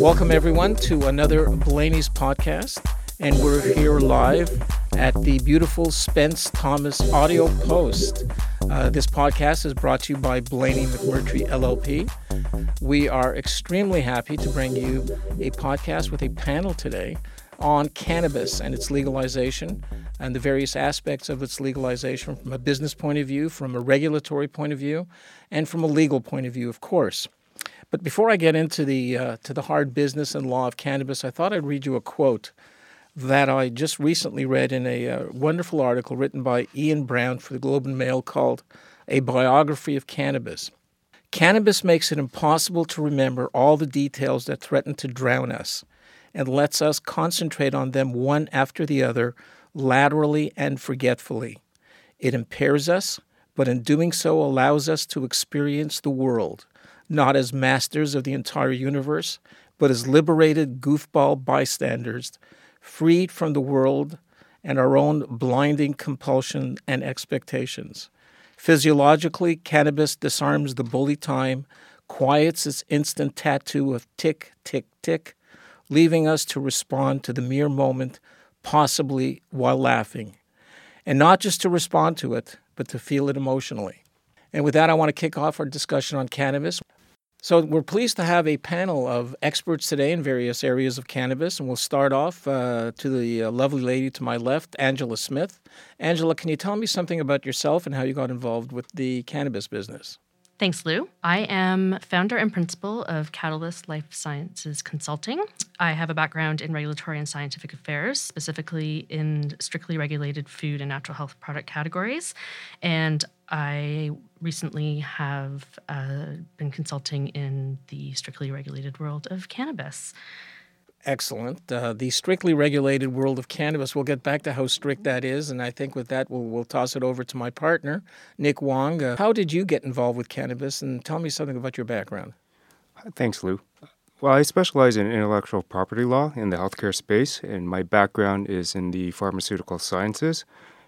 Welcome, everyone, to another Blaney's podcast. And we're here live at the beautiful Spence Thomas Audio Post. This podcast is brought to you by Blaney McMurtry LLP. We are extremely happy to bring you a podcast with a panel today on cannabis and its legalization and the various aspects of its legalization from a business point of view, from a regulatory point of view, and from a legal point of view, of course. But before I get into the hard business and law of cannabis, I thought I'd read you a quote that I just recently read in a wonderful article written by Ian Brown for the Globe and Mail called A Biography of Cannabis. Cannabis makes it impossible to remember all the details that threaten to drown us and lets us concentrate on them one after the other, laterally and forgetfully. It impairs us, but in doing so allows us to experience the world, not as masters of the entire universe, but as liberated goofball bystanders, freed from the world and our own blinding compulsion and expectations. Physiologically, cannabis disarms the bully time, quiets its instant tattoo of tick, tick, tick, leaving us to respond to the mere moment, possibly while laughing. And not just to respond to it, but to feel it emotionally. And with that, I want to kick off our discussion on cannabis. So we're pleased to have a panel of experts today in various areas of cannabis, and we'll start off to the lovely lady to my left, Angela Smith. Angela, can you tell me something about yourself and how you got involved with the cannabis business? Thanks, Lou. I am founder and principal of Catalyst Life Sciences Consulting. I have a background in regulatory and scientific affairs, specifically in strictly regulated food and natural health product categories, and I recently have been consulting in the strictly regulated world of cannabis. Excellent. The strictly regulated world of cannabis, we'll get back to how strict that is, and I think with that we'll toss it over to my partner, Nick Wong. How did you get involved with cannabis, and tell me something about your background. Thanks, Lou. Well, I specialize in intellectual property law in the healthcare space, and my background is in the pharmaceutical sciences.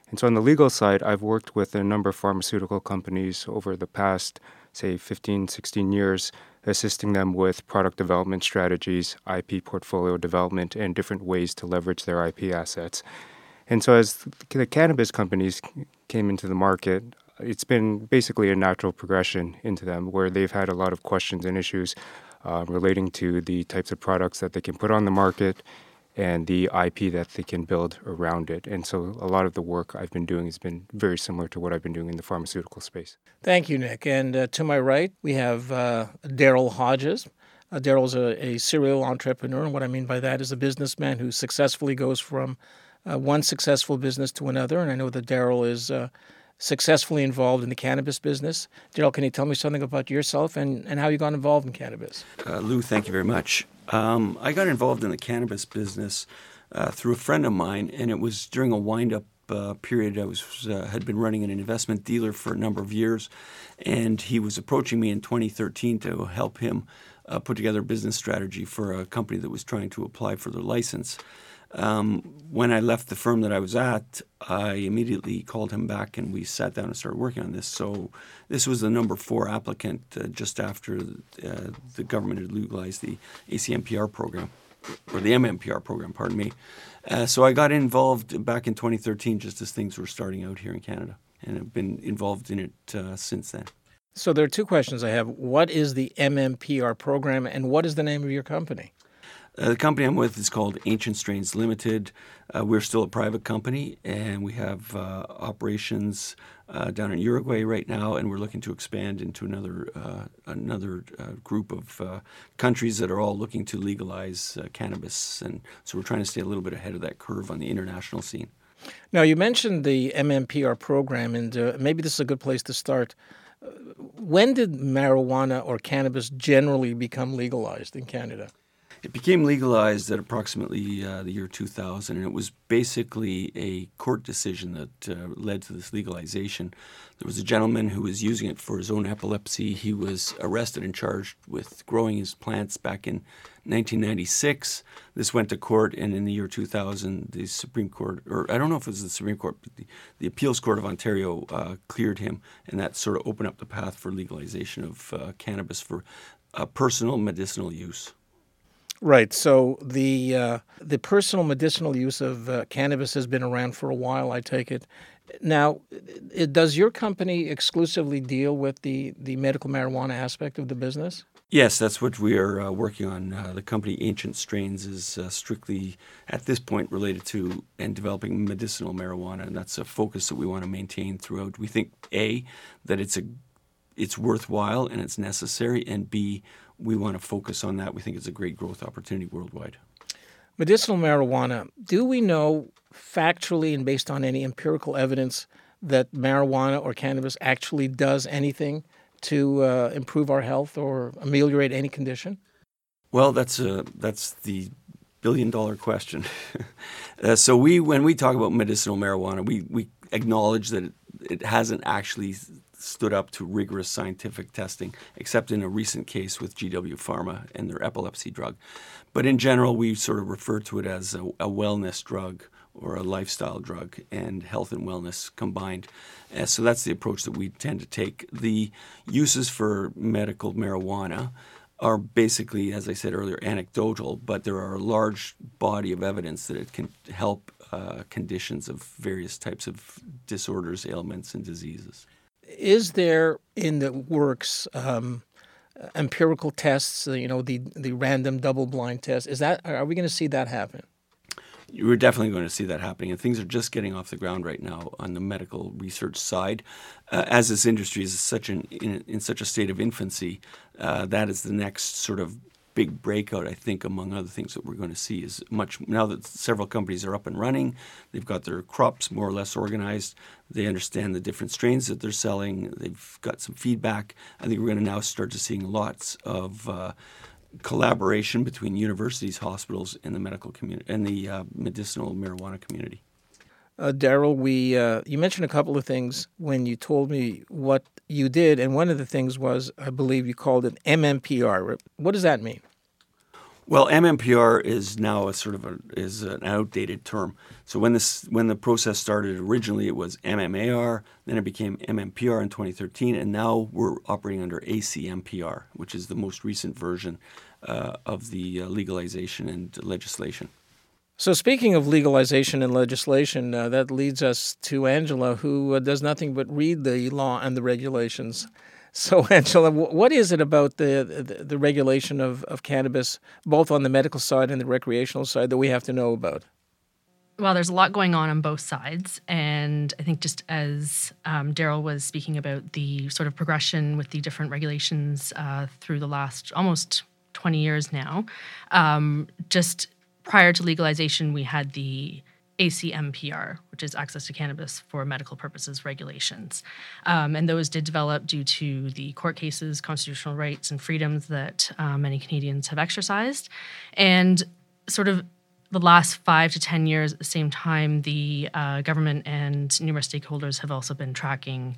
And so on the legal side, I've worked with a number of pharmaceutical companies over the past, say, 15, 16 years, assisting them with product development strategies, IP portfolio development, and different ways to leverage their IP assets. And so as the cannabis companies came into the market, it's been basically a natural progression into them where they've had a lot of questions and issues relating to the types of products that they can put on the market and the IP that they can build around it. And so a lot of the work I've been doing has been very similar to what I've been doing in the pharmaceutical space. Thank you, Nick. And to my right, we have Daryl Hodges. Daryl's a serial entrepreneur, and what I mean by that is a businessman who successfully goes from one successful business to another. And I know that Daryl is successfully involved in the cannabis business. Daryl, can you tell me something about yourself and how you got involved in cannabis? Lou, thank you very much. I got involved in the cannabis business through a friend of mine, and it was during a wind-up period. I was had been running an investment dealer for a number of years, and he was approaching me in 2013 to help him put together a business strategy for a company that was trying to apply for their license. When I left the firm that I was at, I immediately called him back and we sat down and started working on this. So this was the number 4 applicant just after the government had legalized the ACMPR program, or the MMPR program, pardon me. So I got involved back in 2013 just as things were starting out here in Canada, and I've been involved in it since then. So there are 2 questions I have. What is the MMPR program, and what is the name of your company? The company I'm with is called Ancient Strains Limited. We're still a private company, and we have operations down in Uruguay right now, and we're looking to expand into another group of countries that are all looking to legalize cannabis. And so we're trying to stay a little bit ahead of that curve on the international scene. Now, you mentioned the MMPR program, and maybe this is a good place to start. When did marijuana or cannabis generally become legalized in Canada? It became legalized at approximately the year 2000, and it was basically a court decision that led to this legalization. There was a gentleman who was using it for his own epilepsy. He was arrested and charged with growing his plants back in 1996. This went to court, and in the year 2000, the Supreme Court, or I don't know if it was the Supreme Court, but the Appeals Court of Ontario cleared him, and that sort of opened up the path for legalization of cannabis for personal medicinal use. Right. So the personal medicinal use of cannabis has been around for a while, I take it. Now, does your company exclusively deal with the medical marijuana aspect of the business? Yes, that's what we are working on. The company Ancient Strains is strictly, at this point, related to and developing medicinal marijuana, and that's a focus that we want to maintain throughout. We think, A, that it's worthwhile and it's necessary, and B, we want to focus on that. We think it's a great growth opportunity worldwide. Medicinal marijuana, do we know factually and based on any empirical evidence that marijuana or cannabis actually does anything to improve our health or ameliorate any condition? Well, that's the billion-dollar question. So when we talk about medicinal marijuana, we acknowledge that it hasn't actually stood up to rigorous scientific testing, except in a recent case with GW Pharma and their epilepsy drug. But in general, we sort of refer to it as a wellness drug or a lifestyle drug, and health and wellness combined. So that's the approach that we tend to take. The uses for medical marijuana are basically, as I said earlier, anecdotal, but there are a large body of evidence that it can help conditions of various types of disorders, ailments, and diseases. Is there in the works empirical tests, the random double-blind test? Are we going to see that happen? We're definitely going to see that happening, and things are just getting off the ground right now on the medical research side. As this industry is in such a state of infancy, that is the next sort of big breakout, I think, among other things that we're going to see is much now that several companies are up and running, they've got their crops more or less organized, they understand the different strains that they're selling, they've got some feedback. I think we're going to now start to seeing lots of collaboration between universities, hospitals, and the medical community and the medicinal marijuana community. Daryl, you mentioned a couple of things when you told me what you did, and one of the things was, I believe you called it MMPR. What does that mean? Well, MMPR is now is an outdated term. So when the process started originally, it was MMAR, then it became MMPR in 2013, and now we're operating under ACMPR, which is the most recent version of the legalization and legislation. So speaking of legalization and legislation, that leads us to Angela, who does nothing but read the law and the regulations. So, Angela, what is it about the regulation of cannabis, both on the medical side and the recreational side, that we have to know about? Well, there's a lot going on both sides, and I think just as Daryl was speaking about the sort of progression with the different regulations through the last almost 20 years now, just prior to legalization, we had the ACMPR, which is Access to Cannabis for Medical Purposes Regulations. And those did develop due to the court cases, constitutional rights, and freedoms that many Canadians have exercised. And sort of the last 5 to 10 years, at the same time, the government and numerous stakeholders have also been tracking,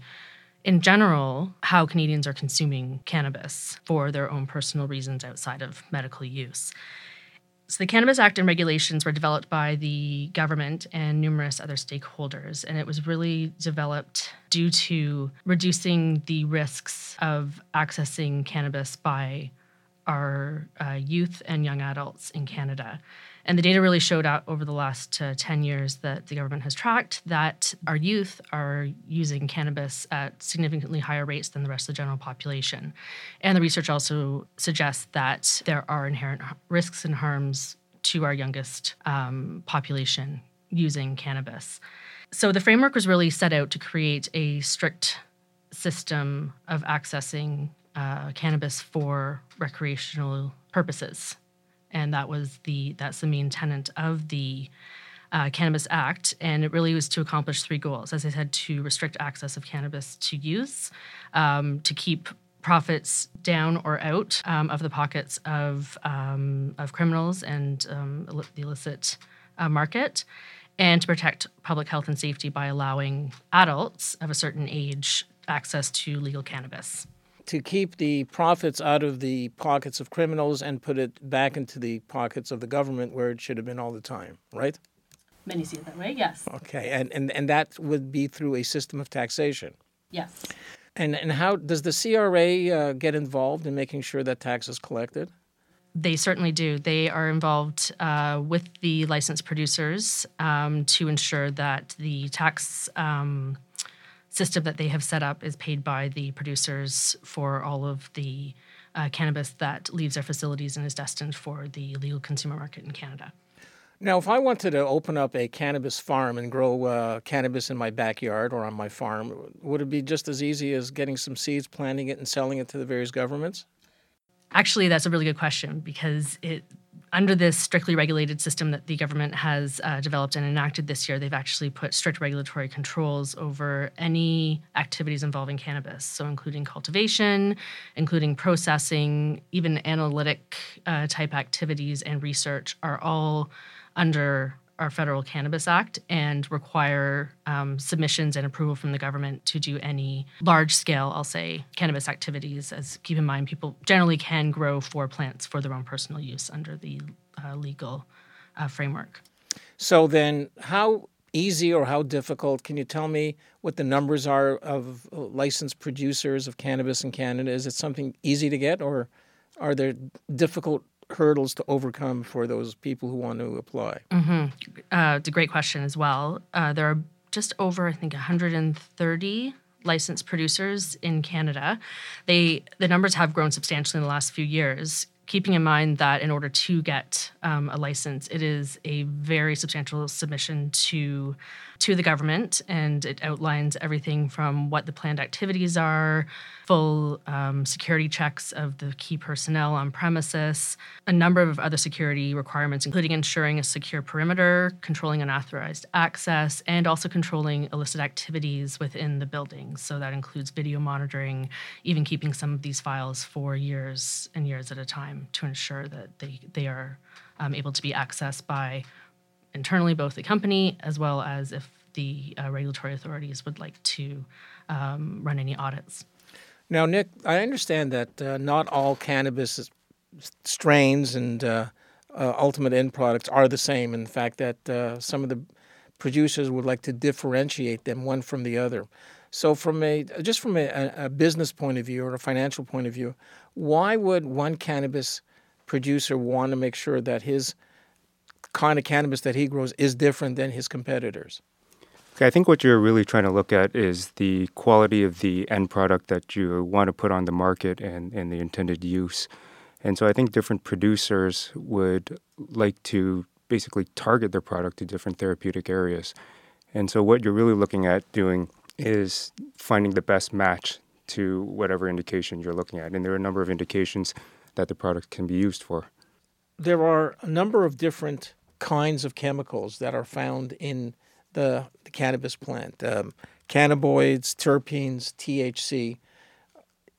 in general, how Canadians are consuming cannabis for their own personal reasons outside of medical use. So the Cannabis Act and regulations were developed by the government and numerous other stakeholders, and it was really developed due to reducing the risks of accessing cannabis by our youth and young adults in Canada. And the data really showed out over the last 10 years that the government has tracked that our youth are using cannabis at significantly higher rates than the rest of the general population. And the research also suggests that there are inherent risks and harms to our youngest population using cannabis. So the framework was really set out to create a strict system of accessing cannabis for recreational purposes. And that's the main tenet of the Cannabis Act. And it really was to accomplish three goals. As I said, to restrict access of cannabis to youth, to keep profits down or out of the pockets of criminals and the illicit market, and to protect public health and safety by allowing adults of a certain age access to legal cannabis. To keep the profits out of the pockets of criminals and put it back into the pockets of the government where it should have been all the time, right? Many see it that way, yes. Okay, and that would be through a system of taxation. Yes. And how does the CRA get involved in making sure that tax is collected? They certainly do. They are involved with the licensed producers to ensure that the tax system that they have set up is paid by the producers for all of the cannabis that leaves their facilities and is destined for the legal consumer market in Canada. Now, if I wanted to open up a cannabis farm and grow cannabis in my backyard or on my farm, would it be just as easy as getting some seeds, planting it, and selling it to the various governments? Actually, that's a really good question because under this strictly regulated system that the government has developed and enacted this year, they've actually put strict regulatory controls over any activities involving cannabis, so including cultivation, including processing, even analytic type activities and research are all under our Federal Cannabis Act and require submissions and approval from the government to do any large-scale, I'll say, cannabis activities. As keep in mind, people generally can grow four plants for their own personal use under the legal framework. So then how easy or how difficult, can you tell me what the numbers are of licensed producers of cannabis in Canada? Is it something easy to get, or are there difficult hurdles to overcome for those people who want to apply? Mm-hmm. It's a great question as well. There are just over, I think, 130 licensed producers in Canada. The numbers have grown substantially in the last few years, keeping in mind that in order to get a license, it is a very substantial submission to the government, and it outlines everything from what the planned activities are, full security checks of the key personnel on premises, a number of other security requirements, including ensuring a secure perimeter, controlling unauthorized access, and also controlling illicit activities within the building. So that includes video monitoring, even keeping some of these files for years and years at a time, to ensure that they are able to be accessed by internally both the company as well as if the regulatory authorities would like to run any audits. Now, Nick, I understand that not all cannabis strains and ultimate end products are the same. In fact, that some of the producers would like to differentiate them one from the other. So from a business point of view or a financial point of view, why would one cannabis producer want to make sure that his kind of cannabis that he grows is different than his competitors? Okay, I think what you're really trying to look at is the quality of the end product that you want to put on the market and the intended use. And so I think different producers would like to basically target their product to different therapeutic areas. And so what you're really looking at doing is finding the best match to whatever indication you're looking at. And there are a number of indications that the product can be used for. There are a number of different kinds of chemicals that are found in the cannabis plant, cannabinoids, terpenes, THC.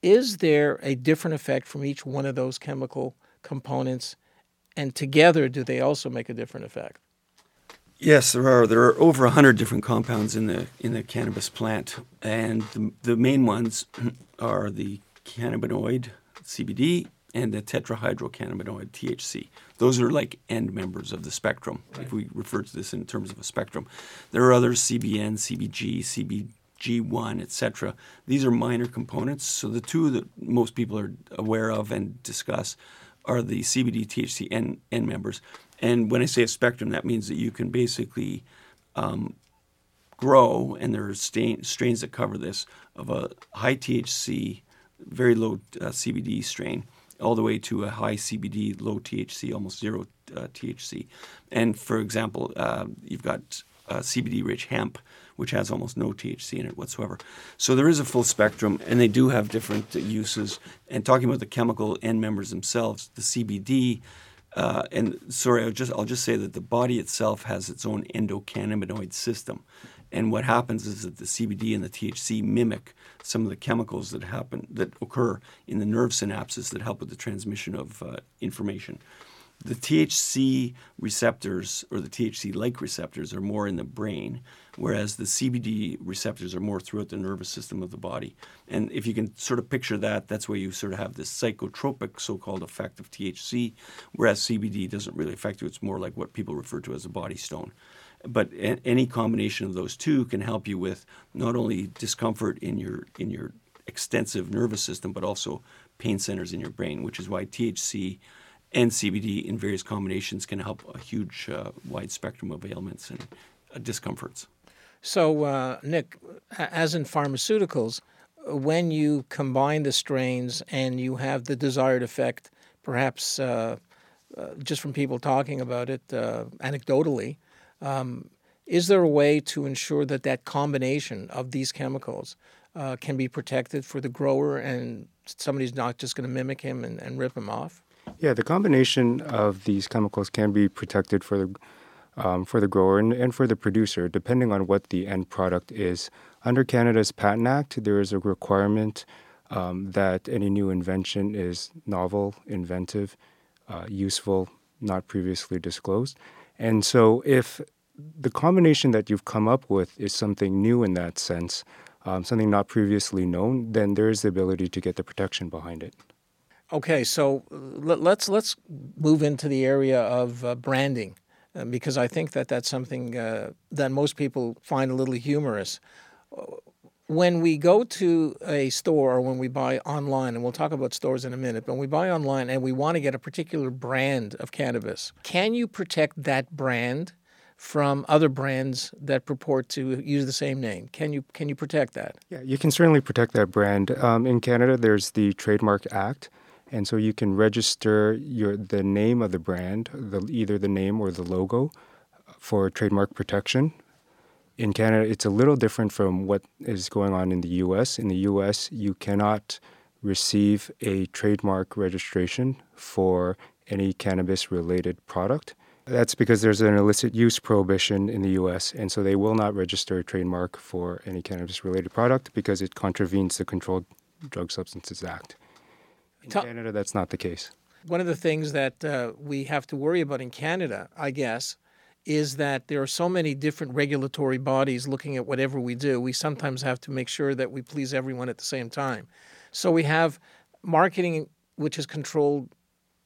Is there a different effect from each one of those chemical components? And together, do they also make a different effect? Yes, there are. There are over 100 different compounds in the cannabis plant, and the main ones are the cannabinoid CBD and the tetrahydrocannabinoid THC. Those are like end members of the spectrum. Right. If we refer to this in terms of a spectrum, there are other CBN, CBG, CBG1, etc. These are minor components. So the two that most people are aware of and discuss are the CBD, THC, and end members. And when I say a spectrum, that means that you can basically grow, and there are strains that cover this, of a high THC, very low CBD strain, all the way to a high CBD, low THC, almost zero THC. And for example, you've got CBD-rich hemp, which has almost no THC in it whatsoever. So there is a full spectrum, and they do have different uses. And talking about the chemical end members themselves, the CBD... I'll just say that the body itself has its own endocannabinoid system. And what happens is that the CBD and the THC mimic some of the chemicals that occur in the nerve synapses that help with the transmission of information. The THC receptors, or the THC-like receptors, are more in the brain, whereas the CBD receptors are more throughout the nervous system of the body. And if you can sort of picture that, that's where you sort of have this psychotropic so-called effect of THC, whereas CBD doesn't really affect you. It's more like what people refer to as a body stone. But any combination of those two can help you with not only discomfort in your extensive nervous system, but also pain centers in your brain, which is why THC and CBD in various combinations can help a huge, wide spectrum of ailments and discomforts. So, Nick, as in pharmaceuticals, when you combine the strains and you have the desired effect, perhaps just from people talking about it anecdotally, is there a way to ensure that that combination of these chemicals can be protected for the grower and somebody's not just going to mimic him and rip him off? Yeah, the combination of these chemicals can be protected for the grower and for the producer, depending on what the end product is. Under Canada's Patent Act, there is a requirement that any new invention is novel, inventive, useful, not previously disclosed. And so if the combination that you've come up with is something new in that sense, something not previously known, then there is the ability to get the protection behind it. Okay, so let's move into the area of branding, because I think that that's something that most people find a little humorous. When we go to a store or when we buy online, and we'll talk about stores in a minute, but when we buy online and we want to get a particular brand of cannabis, can you protect that brand from other brands that purport to use the same name? Can you protect that? Yeah, you can certainly protect that brand. In Canada, there's the Trademark Act. And so you can register the name of the brand, either the name or the logo, for trademark protection. In Canada, it's a little different from what is going on in the U.S. In the U.S., you cannot receive a trademark registration for any cannabis-related product. That's because there's an illicit use prohibition in the U.S., and so they will not register a trademark for any cannabis-related product because it contravenes the Controlled Drug Substances Act. In Canada, that's not the case. One of the things that we have to worry about in Canada, I guess, is that there are so many different regulatory bodies looking at whatever we do. We sometimes have to make sure that we please everyone at the same time. So we have marketing, which is controlled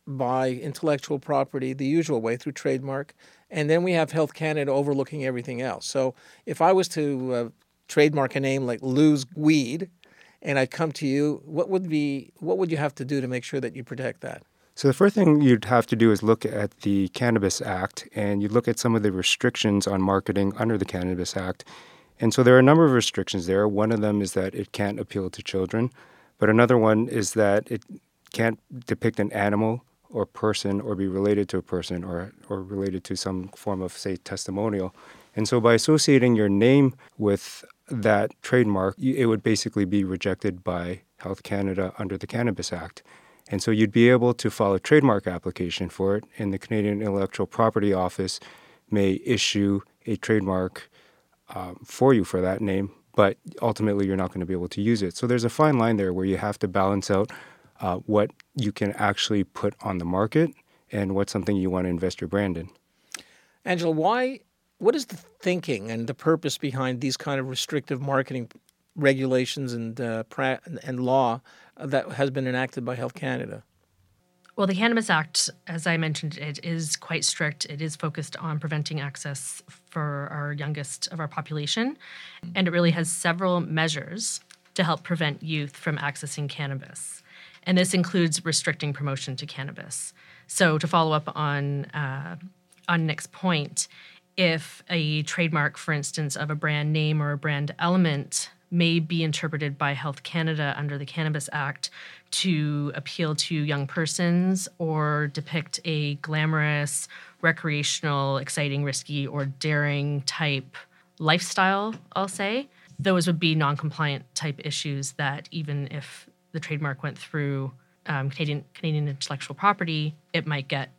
by intellectual property the usual way through trademark, and then we have Health Canada overlooking everything else. So if I was to trademark a name like Lou's Weed, and I come to you, what would you have to do to make sure that you protect that? So the first thing you'd have to do is look at the Cannabis Act, and you look at some of the restrictions on marketing under the Cannabis Act. And so there are a number of restrictions there. One of them is that it can't appeal to children, but another one is that it can't depict an animal or person or be related to a person or related to some form of, say, testimonial. And so by associating your name with that trademark, it would basically be rejected by Health Canada under the Cannabis Act. And so you'd be able to file a trademark application for it, and the Canadian Intellectual Property Office may issue a trademark for you for that name, but ultimately you're not going to be able to use it. So there's a fine line there where you have to balance out what you can actually put on the market and what's something you want to invest your brand in. Angela, what is the thinking and the purpose behind these kind of restrictive marketing regulations and law that has been enacted by Health Canada? Well, the Cannabis Act, as I mentioned, it is quite strict. It is focused on preventing access for our youngest of our population, and it really has several measures to help prevent youth from accessing cannabis. And this includes restricting promotion to cannabis. So to follow up on Nick's point, if a trademark, for instance, of a brand name or a brand element may be interpreted by Health Canada under the Cannabis Act to appeal to young persons or depict a glamorous, recreational, exciting, risky, or daring type lifestyle, I'll say, those would be non-compliant type issues that even if the trademark went through Canadian intellectual property, it might get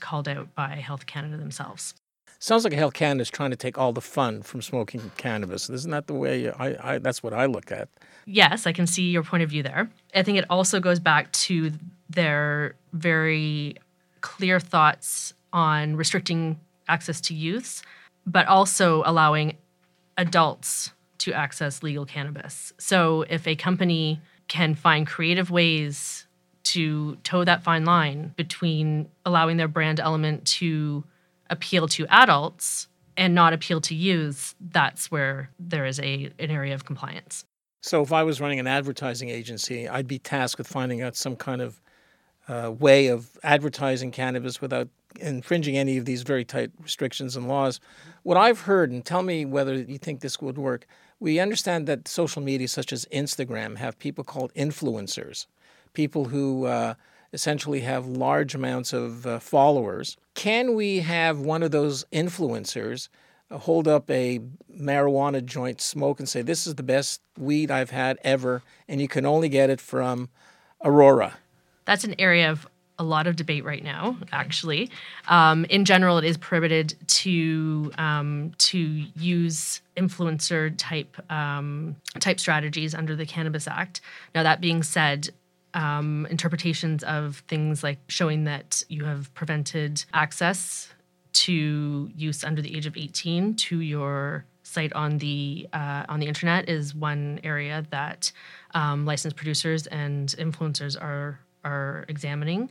called out by Health Canada themselves. Sounds like Health Canada is trying to take all the fun from smoking cannabis. Isn't that the way that's what I look at? Yes, I can see your point of view there. I think it also goes back to their very clear thoughts on restricting access to youths, but also allowing adults to access legal cannabis. So if a company can find creative ways to toe that fine line between allowing their brand element to appeal to adults and not appeal to youths, that's where there is an area of compliance. So if I was running an advertising agency, I'd be tasked with finding out some kind of way of advertising cannabis without infringing any of these very tight restrictions and laws. What I've heard, and tell me whether you think this would work, we understand that social media such as Instagram have people called influencers, people who essentially have large amounts of followers. Can we have one of those influencers hold up a marijuana joint smoke and say, this is the best weed I've had ever, and you can only get it from Aurora? That's an area of a lot of debate right now, actually. In general, it is prohibited to use influencer type strategies under the Cannabis Act. Now, that being said, interpretations of things like showing that you have prevented access to use under the age of 18 to your site on the internet is one area that licensed producers and influencers are examining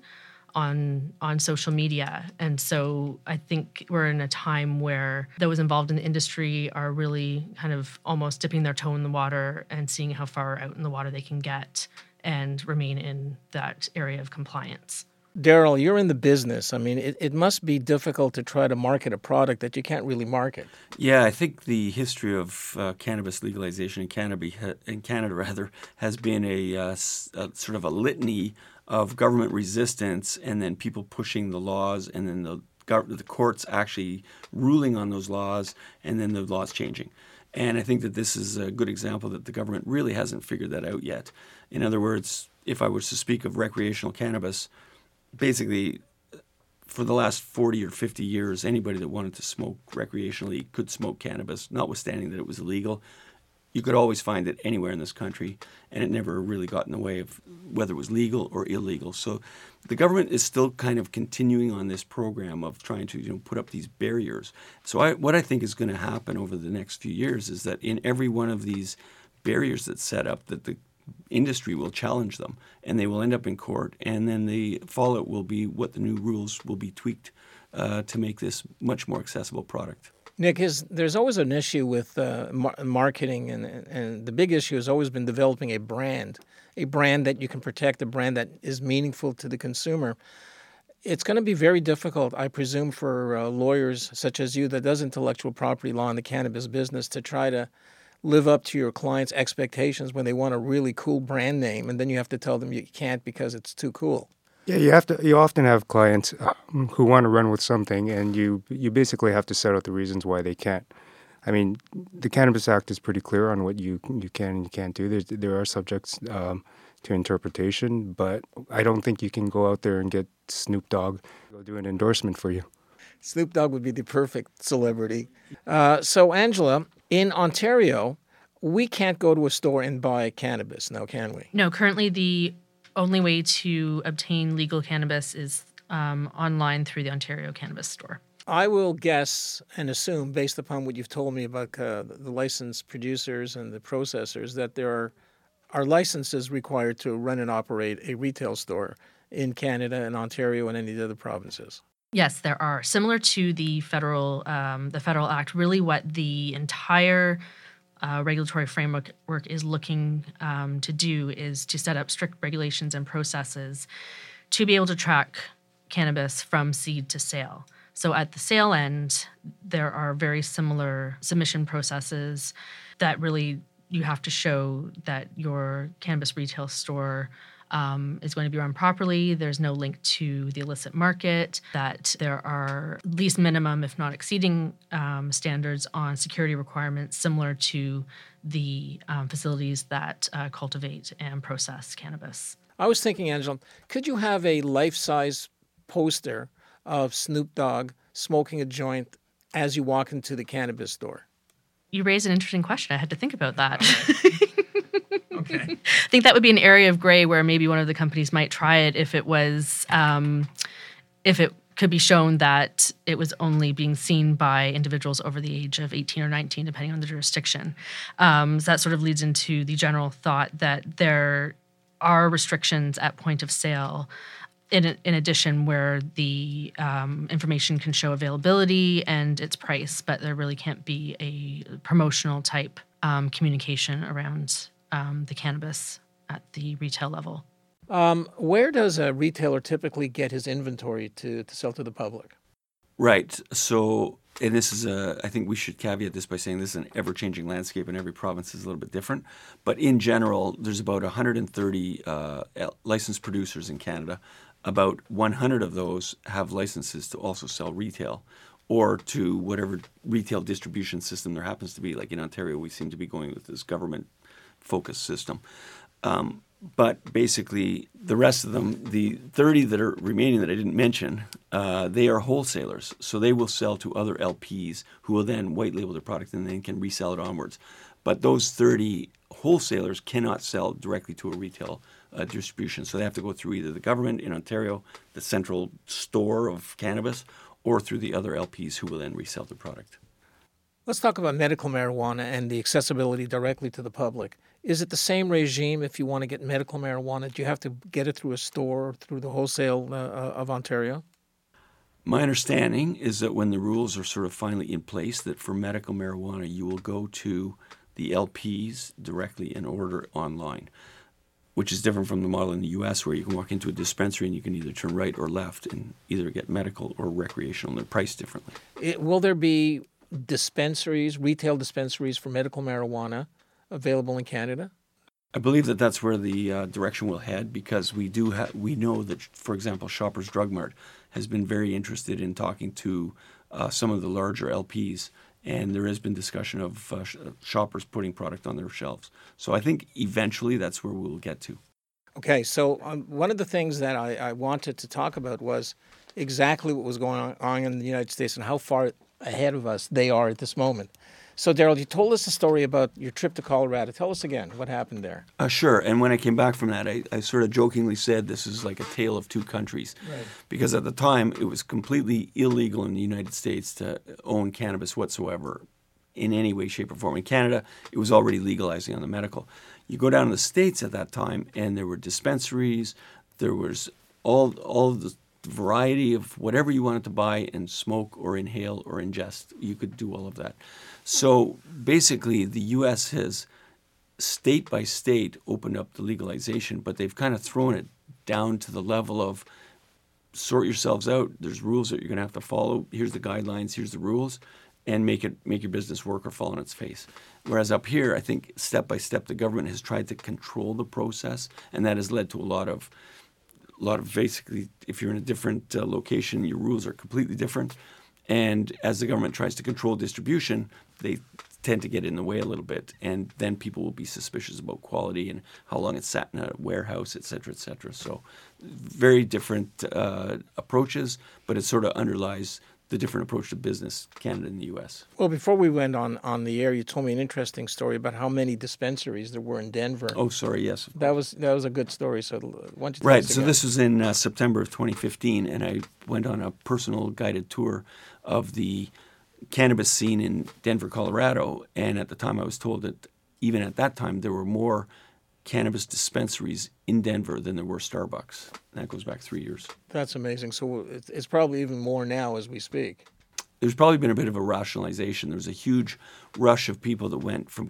on social media. And so I think we're in a time where those involved in the industry are really kind of almost dipping their toe in the water and seeing how far out in the water they can get and remain in that area of compliance. Daryl, you're in the business. I mean, it must be difficult to try to market a product that you can't really market. Yeah, I think the history of cannabis legalization in Canada has been a sort of a litany of government resistance and then people pushing the laws and then the courts actually ruling on those laws and then the laws changing. And I think that this is a good example that the government really hasn't figured that out yet. In other words, if I was to speak of recreational cannabis, basically, for the last 40 or 50 years, anybody that wanted to smoke recreationally could smoke cannabis, notwithstanding that it was illegal. You could always find it anywhere in this country, and it never really got in the way of whether it was legal or illegal. So the government is still kind of continuing on this program of trying to, put up these barriers. So what I think is going to happen over the next few years is that in every one of these barriers that's set up, that the industry will challenge them, and they will end up in court, and then the fallout will be what the new rules will be tweaked to make this much more accessible product. Nick, there's always an issue with marketing, and the big issue has always been developing a brand that you can protect, a brand that is meaningful to the consumer. It's going to be very difficult, I presume, for lawyers such as you that does intellectual property law in the cannabis business to try to live up to your clients' expectations when they want a really cool brand name, and then you have to tell them you can't because it's too cool. Yeah, you often have clients who want to run with something, and you basically have to set out the reasons why they can't. I mean, the Cannabis Act is pretty clear on what you can and you can't do. There are subjects to interpretation, but I don't think you can go out there and get Snoop Dogg to go do an endorsement for you. Snoop Dogg would be the perfect celebrity. So, Angela, in Ontario, we can't go to a store and buy cannabis now, can we? No, currently the only way to obtain legal cannabis is online through the Ontario Cannabis Store. I will guess and assume, based upon what you've told me about the licensed producers and the processors, that there are licenses required to run and operate a retail store in Canada and Ontario and any of the other provinces. Yes, there are. Similar to the federal act, really what the entire regulatory framework is looking to do is to set up strict regulations and processes to be able to track cannabis from seed to sale. So at the sale end, there are very similar submission processes that really you have to show that your cannabis retail store is going to be run properly. There's no link to the illicit market, that there are at least minimum, if not exceeding, standards on security requirements similar to the facilities that cultivate and process cannabis. I was thinking, Angela, could you have a life-size poster of Snoop Dogg smoking a joint as you walk into the cannabis store? You raise an interesting question. I had to think about that. Okay. I think that would be an area of gray where maybe one of the companies might try it if it was, if it could be shown that it was only being seen by individuals over the age of 18 or 19, depending on the jurisdiction. So that sort of leads into the general thought that there are restrictions at point of sale. In addition, where the information can show availability and its price, but there really can't be a promotional type communication around the cannabis at the retail level. Where does a retailer typically get his inventory to sell to the public? Right. So, and this is a, I think we should caveat this by saying this is an ever-changing landscape and every province is a little bit different. But in general, there's about 130 licensed producers in Canada. About 100 of those have licenses to also sell retail or to whatever retail distribution system there happens to be. Like in Ontario, we seem to be going with this government-focused system. But basically, the rest of them, the 30 that are remaining that I didn't mention, they are wholesalers. So they will sell to other LPs who will then white label their product and then can resell it onwards. But those 30 wholesalers cannot sell directly to a retail distribution. So they have to go through either the government in Ontario, the central store of cannabis, or through the other LPs who will then resell the product. Let's talk about medical marijuana and the accessibility directly to the public. Is it the same regime if you want to get medical marijuana? Do you have to get it through a store, through the wholesale of Ontario? My understanding is that when the rules are sort of finally in place, that for medical marijuana, you will go to the LPs directly and order online, which is different from the model in the U.S. where you can walk into a dispensary and you can either turn right or left and either get medical or recreational, and they're priced differently. Will there be dispensaries, retail dispensaries for medical marijuana available in Canada? I believe that that's where the direction will head, because we know that, for example, Shoppers Drug Mart has been very interested in talking to some of the larger LPs. And there has been discussion of shoppers putting product on their shelves. So I think eventually that's where we'll get to. Okay, so one of the things that I wanted to talk about was exactly what was going on in the United States and how far ahead of us they are at this moment. So, Daryl, you told us a story about your trip to Colorado. Tell us again what happened there. Sure. And when I came back from that, I sort of jokingly said this is like a tale of two countries. Right. Because at the time, it was completely illegal in the United States to own cannabis whatsoever in any way, shape, or form. In Canada, it was already legalizing on the medical. You go down to the States at that time, and there were dispensaries. There was all the variety of whatever you wanted to buy and smoke or inhale or ingest. You could do all of that. So basically, the U.S. has state by state opened up the legalization, but they've kind of thrown it down to the level of sort yourselves out. There's rules that you're going to have to follow. Here's the guidelines. Here's the rules, and make your business work or fall on its face. Whereas up here, I think step by step, the government has tried to control the process, and that has led to a lot of basically, if you're in a different location, your rules are completely different. And as the government tries to control distribution, they tend to get in the way a little bit. And then people will be suspicious about quality and how long it's sat in a warehouse, et cetera, et cetera. So very different approaches, but it sort of underlies the different approach to business, Canada and the U.S. Well, before we went on the air, you told me an interesting story about how many dispensaries there were in Denver. Oh, sorry, yes. That was a good story, so why don't you tell us again? This was in September of 2015, and I went on a personal guided tour of the cannabis scene in Denver, Colorado, and at the time I was told that even at that time there were more cannabis dispensaries in Denver than there were Starbucks. And that goes back 3 years. That's amazing. So it's probably even more now as we speak. There's probably been a bit of a rationalization. There was a huge rush of people that went from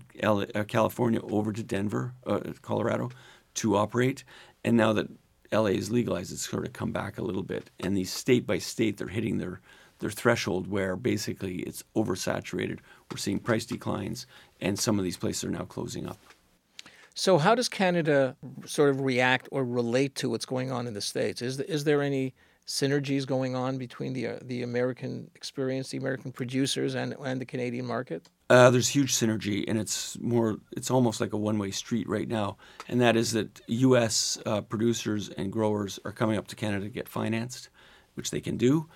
California over to Denver, Colorado, to operate. And now that LA is legalized, it's sort of come back a little bit. And these state by state, they're hitting their threshold where basically it's oversaturated. We're seeing price declines, and some of these places are now closing up. So how does Canada sort of react or relate to what's going on in the States? Is there any synergies going on between the American experience, the American producers, and the Canadian market? There's huge synergy, and it's almost like a one-way street right now, and that is that U.S. producers and growers are coming up to Canada to get financed, which they can do.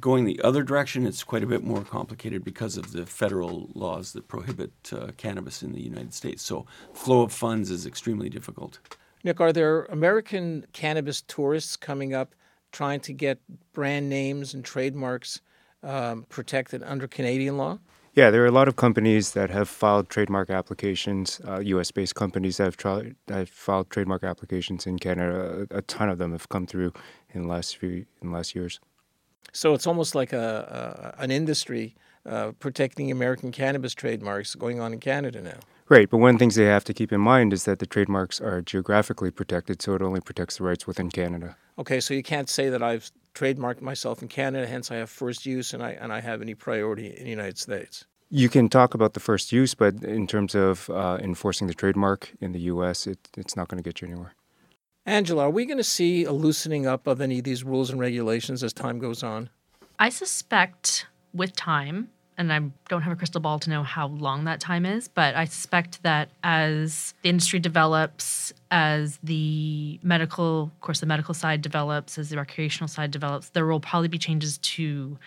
Going the other direction, it's quite a bit more complicated because of the federal laws that prohibit cannabis in the United States. So flow of funds is extremely difficult. Nick, are there American cannabis tourists coming up trying to get brand names and trademarks protected under Canadian law? Yeah, there are a lot of companies that have filed trademark applications, U.S.-based companies that have filed trademark applications in Canada. A ton of them have come through in the last years. So it's almost like an industry protecting American cannabis trademarks going on in Canada now. Right, but one of the things they have to keep in mind is that the trademarks are geographically protected, so it only protects the rights within Canada. Okay, so you can't say that I've trademarked myself in Canada, hence I have first use and I have any priority in the United States. You can talk about the first use, but in terms of enforcing the trademark in the U.S., it's not going to get you anywhere. Angela, are we going to see a loosening up of any of these rules and regulations as time goes on? I suspect with time, and I don't have a crystal ball to know how long that time is, but I suspect that as the industry develops, as the medical side develops, as the recreational side develops, there will probably be changes to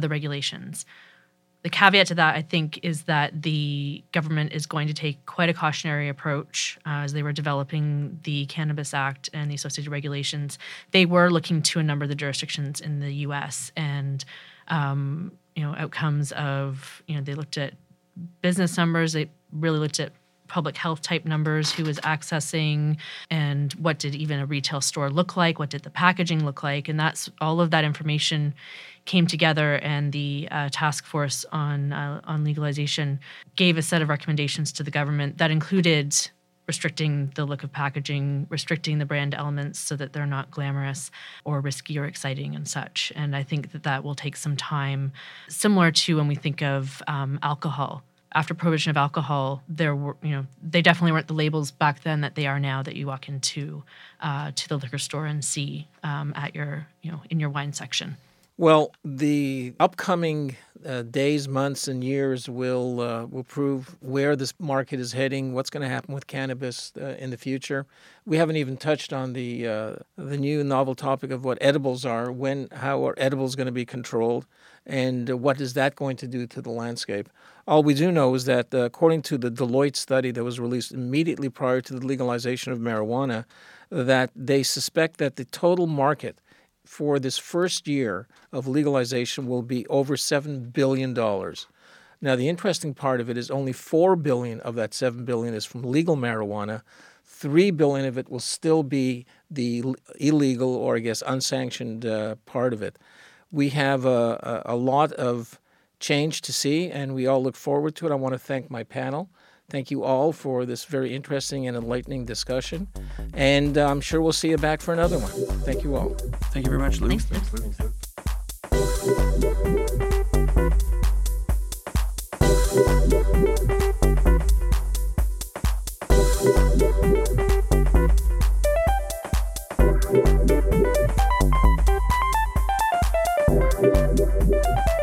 the regulations. The caveat to that, I think, is that the government is going to take quite a cautionary approach as they were developing the Cannabis Act and the associated regulations. They were looking to a number of the jurisdictions in the U.S. and outcomes of, they looked at business numbers. They really looked at public health type numbers, who was accessing, and what did even a retail store look like? What did the packaging look like? And that's all of that information came together, and the task force on legalization gave a set of recommendations to the government that included restricting the look of packaging, restricting the brand elements so that they're not glamorous or risky or exciting and such. And I think that will take some time, similar to when we think of alcohol. After prohibition of alcohol, there were, they definitely weren't the labels back then that they are now that you walk into to the liquor store and see at your, in your wine section. Well, the upcoming days, months, and years will prove where this market is heading, what's going to happen with cannabis in the future. We haven't even touched on the new novel topic of what edibles are, how are edibles going to be controlled, and what is that going to do to the landscape. All we do know is that according to the Deloitte study that was released immediately prior to the legalization of marijuana, that they suspect that the total market for this first year of legalization will be over $7 billion. Now, the interesting part of it is only $4 billion of that $7 billion is from legal marijuana. $3 billion of it will still be the illegal or, I guess, unsanctioned part of it. We have a lot of change to see, and we all look forward to it. I want to thank my panel. Thank you all for this very interesting and enlightening discussion. And I'm sure we'll see you back for another one. Thank you all. Thank you very much, Lou. Thanks, Lou.